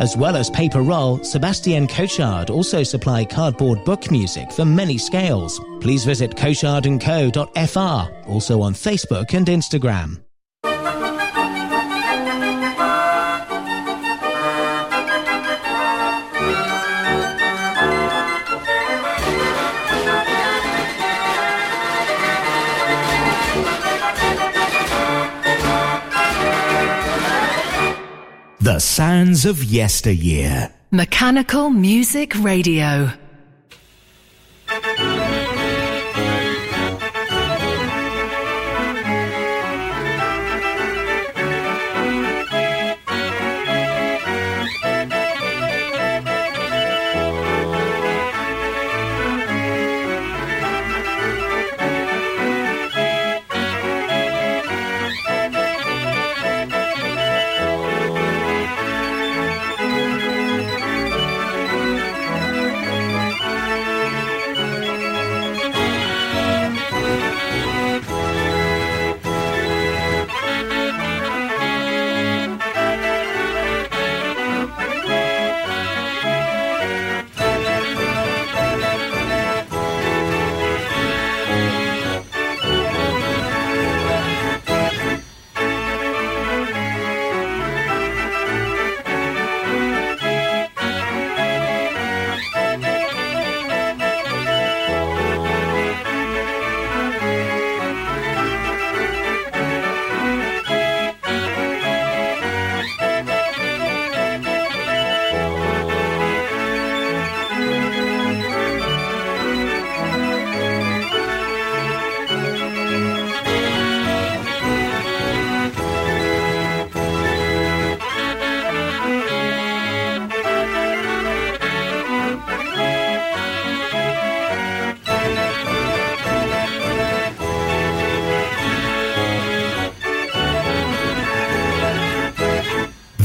As well as paper roll, Sebastien Cochard also supply cardboard book music for many scales. Please visit Cochard&Co.fr, also on Facebook and Instagram. The sounds of yesteryear. Mechanical Music Radio.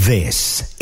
This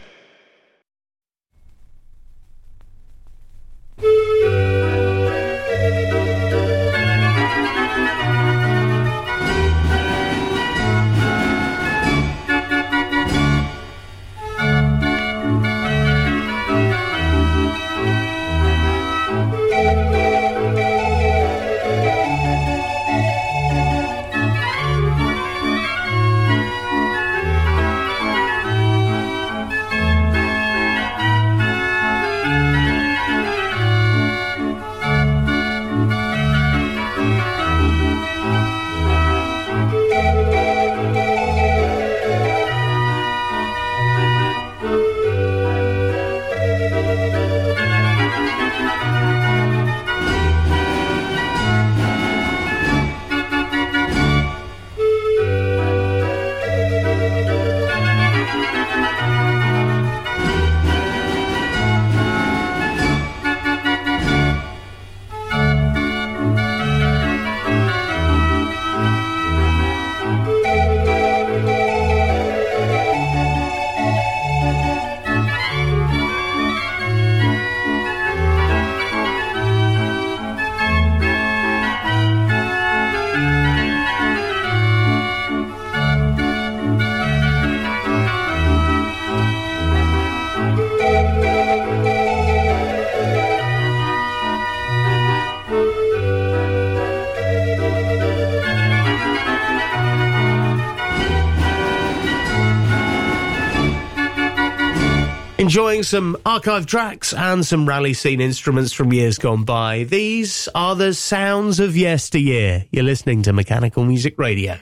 Enjoying some archive tracks and some rally scene instruments from years gone by. These are the sounds of yesteryear. You're listening to Mechanical Music Radio.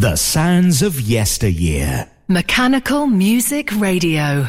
The sounds of yesteryear. Mechanical Music Radio.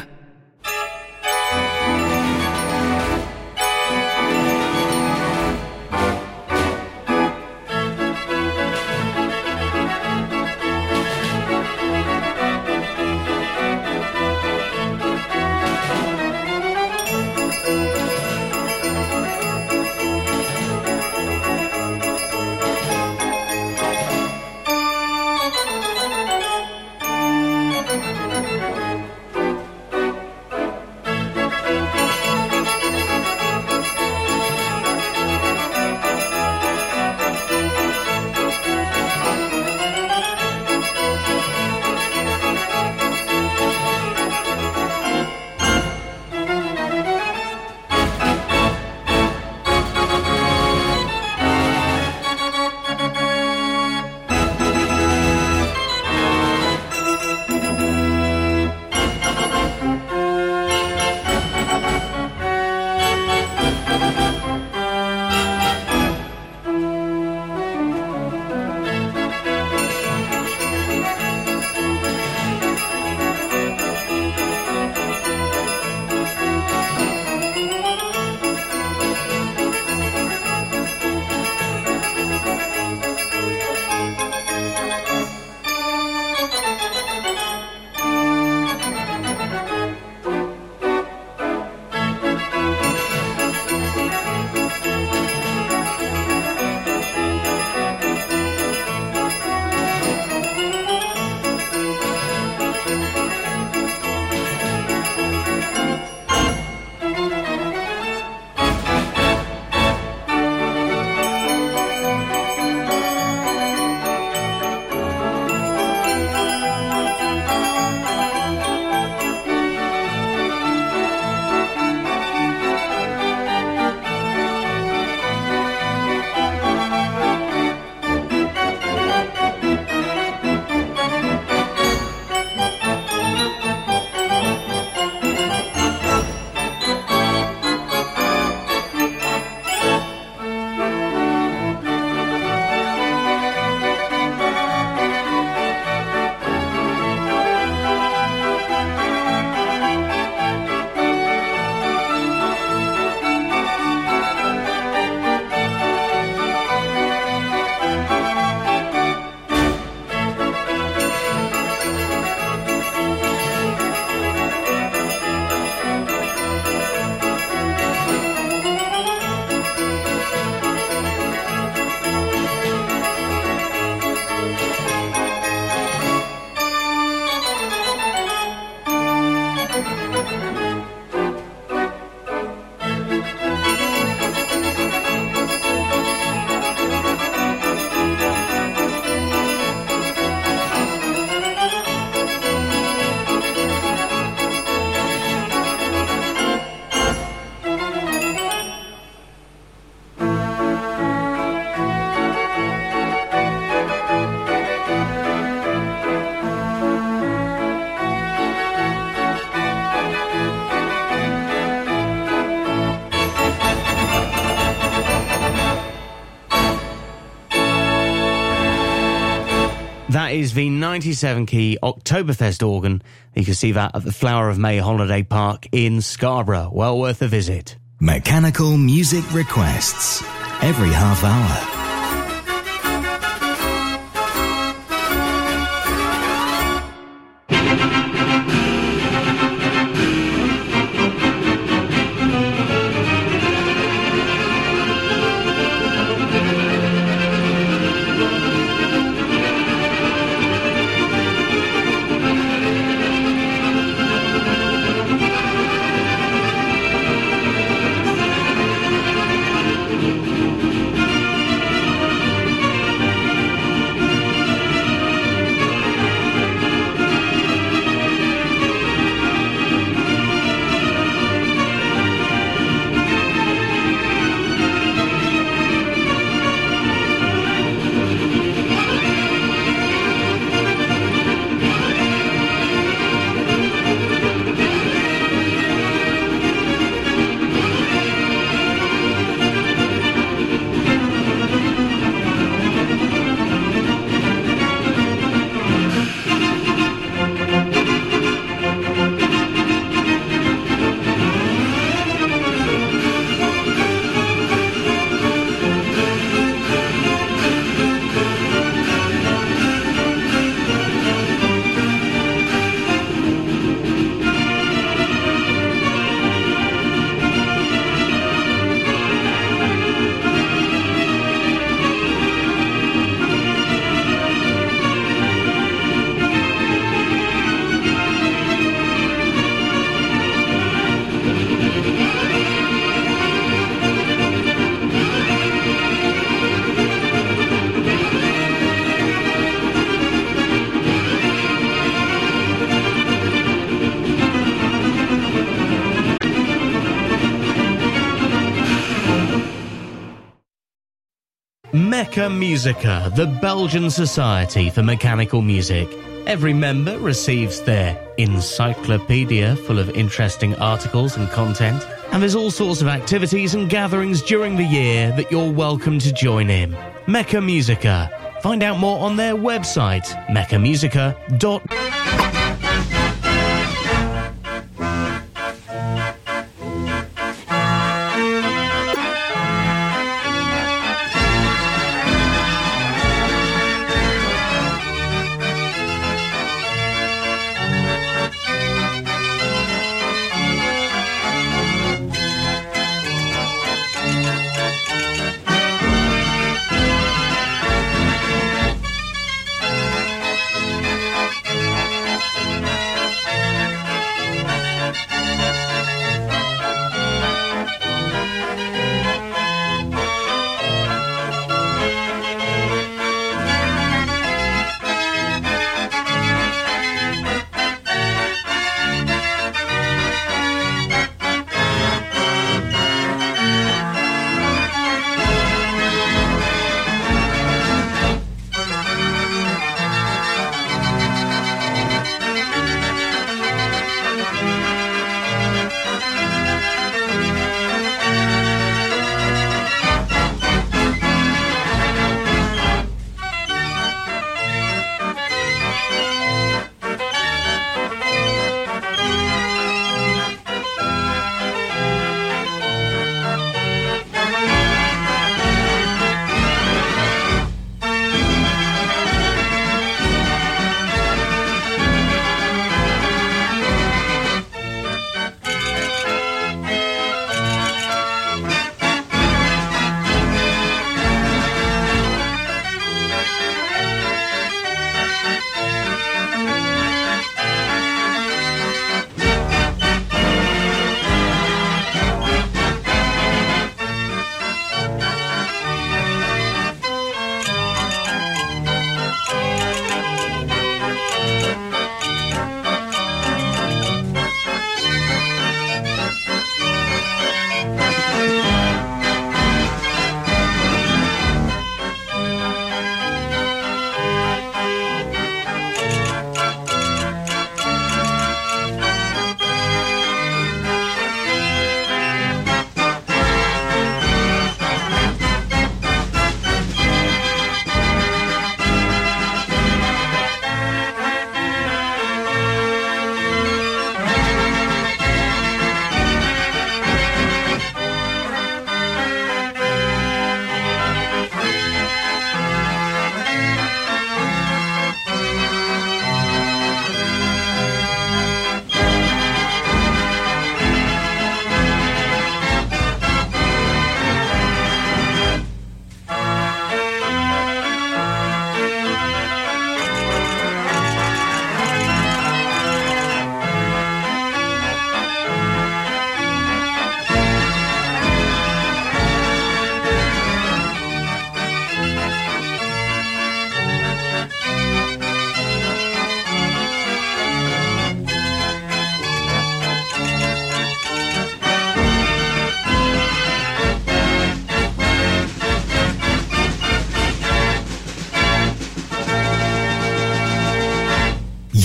That is the 97-key Oktoberfest organ. You can see that at the Flower of May Holiday Park in Scarborough. Well worth a visit. Mechanical music requests every half hour. Mechamusica, the Belgian Society for Mechanical Music. Every member receives their encyclopedia full of interesting articles and content, and there's all sorts of activities and gatherings during the year that you're welcome to join in. Mechamusica. Find out more on their website, mechamusica.com.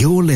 You're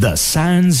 The sounds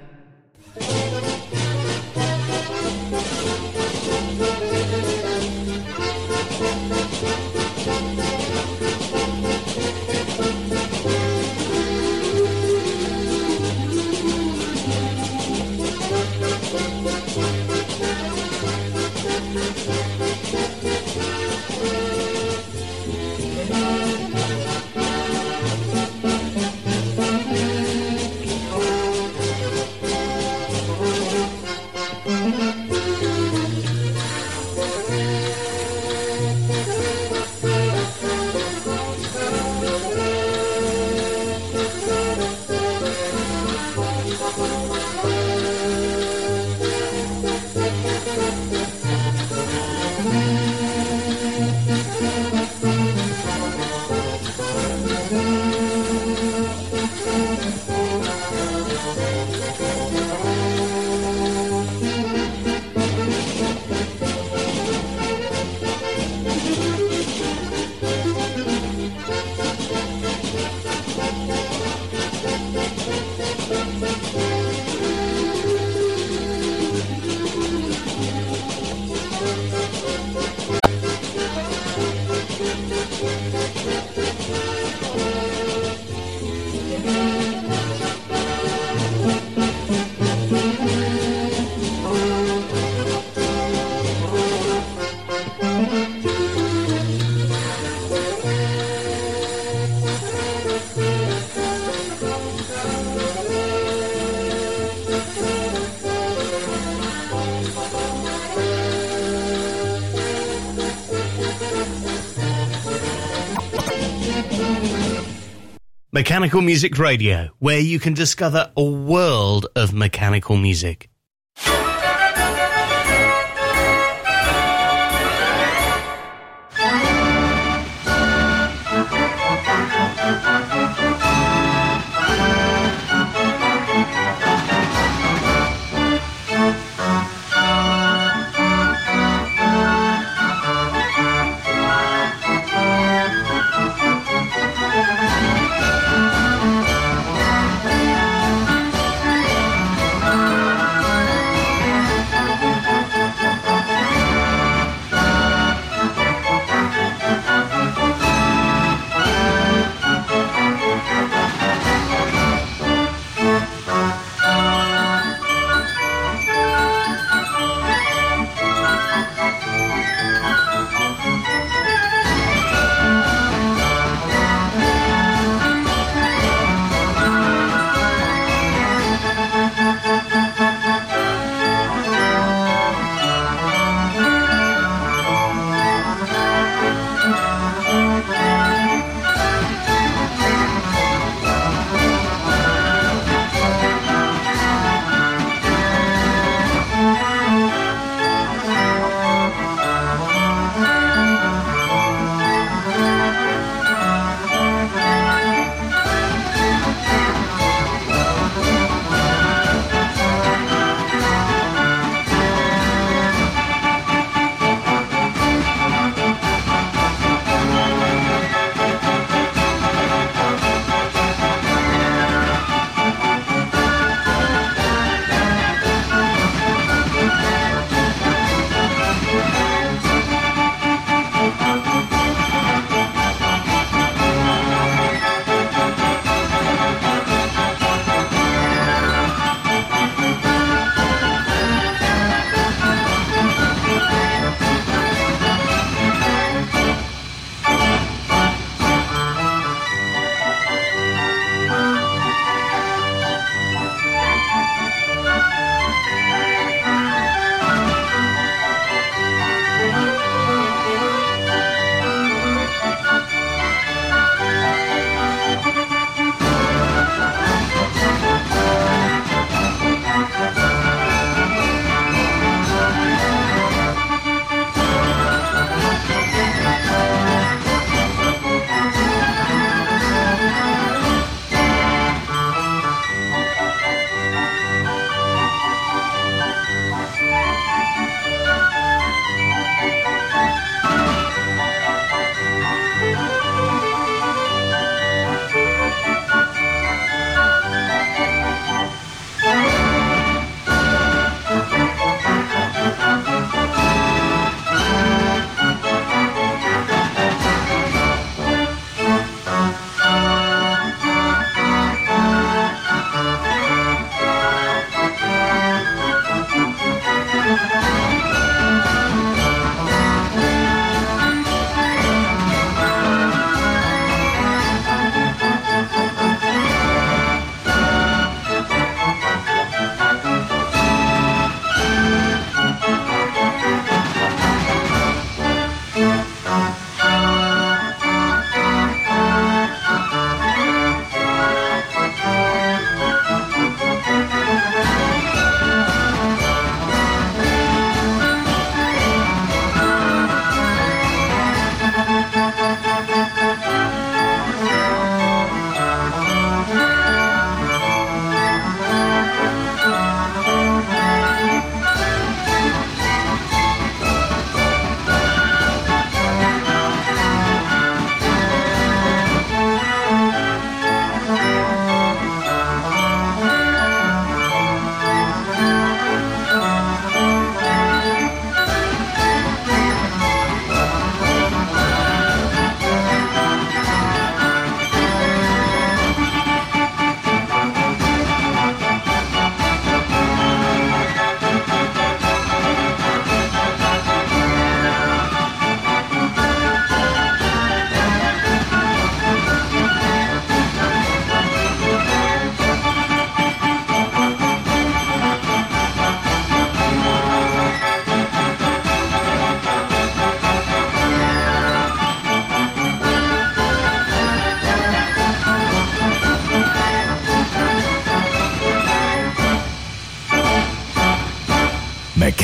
Mechanical Music Radio, where you can discover a world of mechanical music.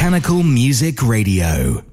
Mechanical Music Radio.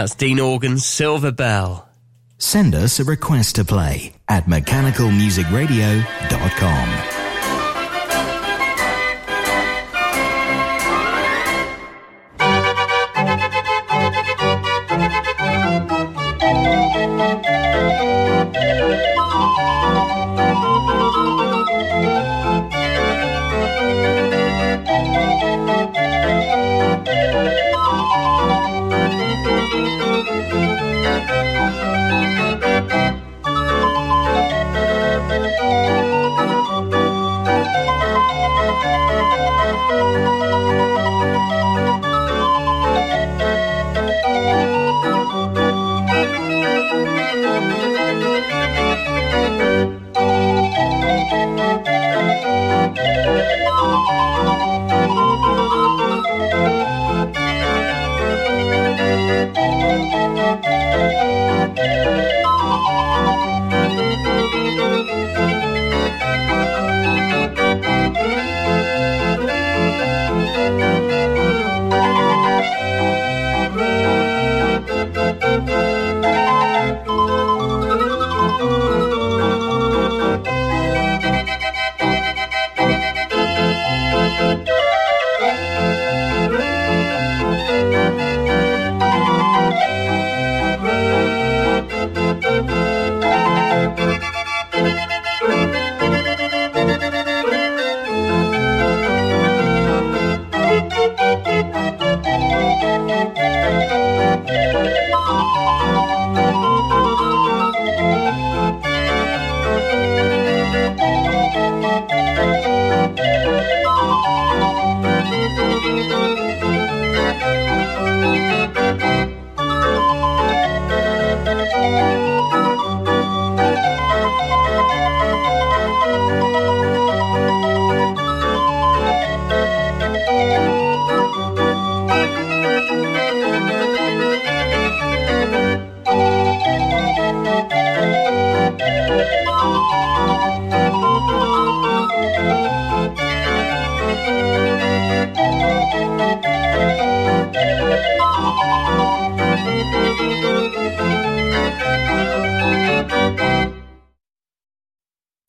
that's Dean Organ's Silver Bell. Send us a request to play at mechanicalmusicradio.com.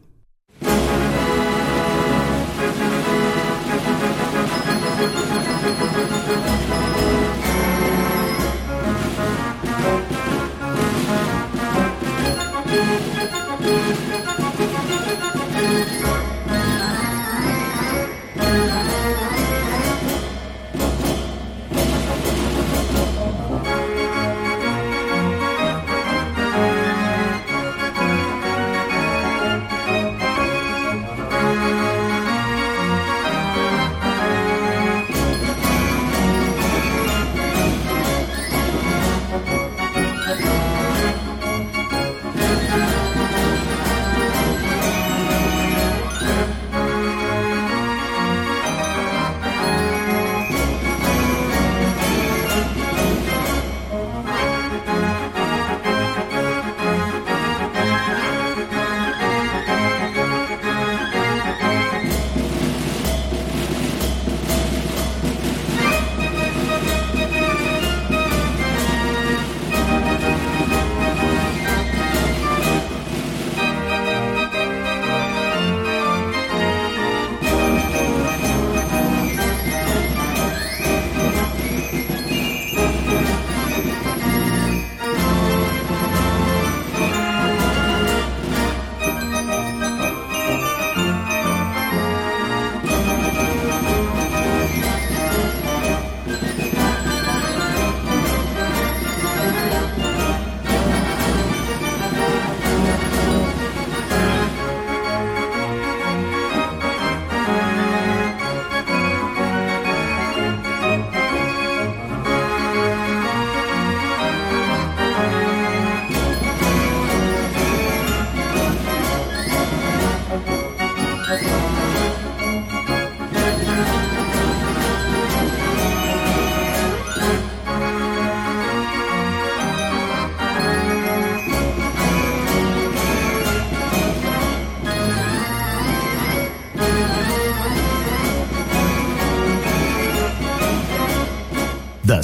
The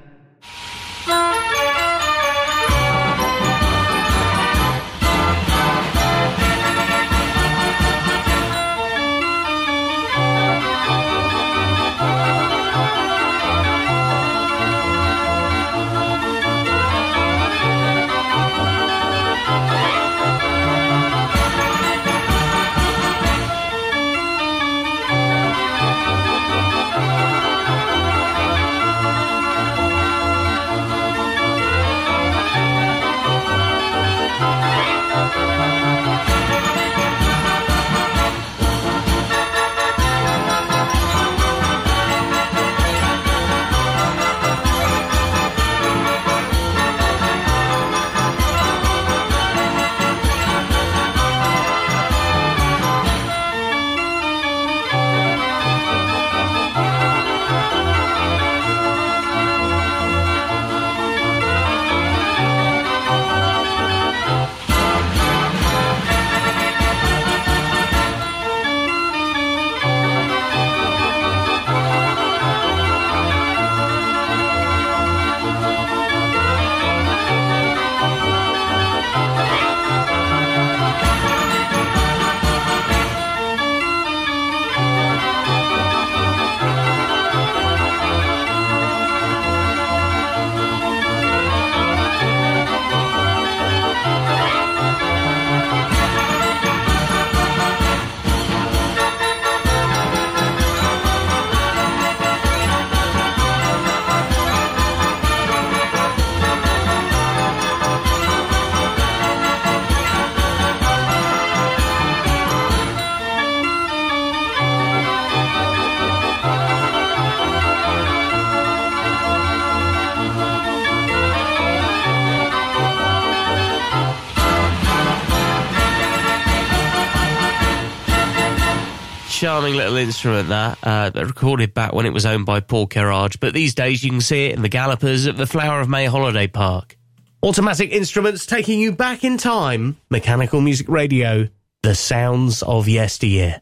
Charming little instrument that, recorded back when it was owned by Paul Kerrage, but these days you can see it in the gallopers at the Flower of May Holiday Park. Automatic instruments taking you back in time. Mechanical Music Radio, the sounds of yesteryear.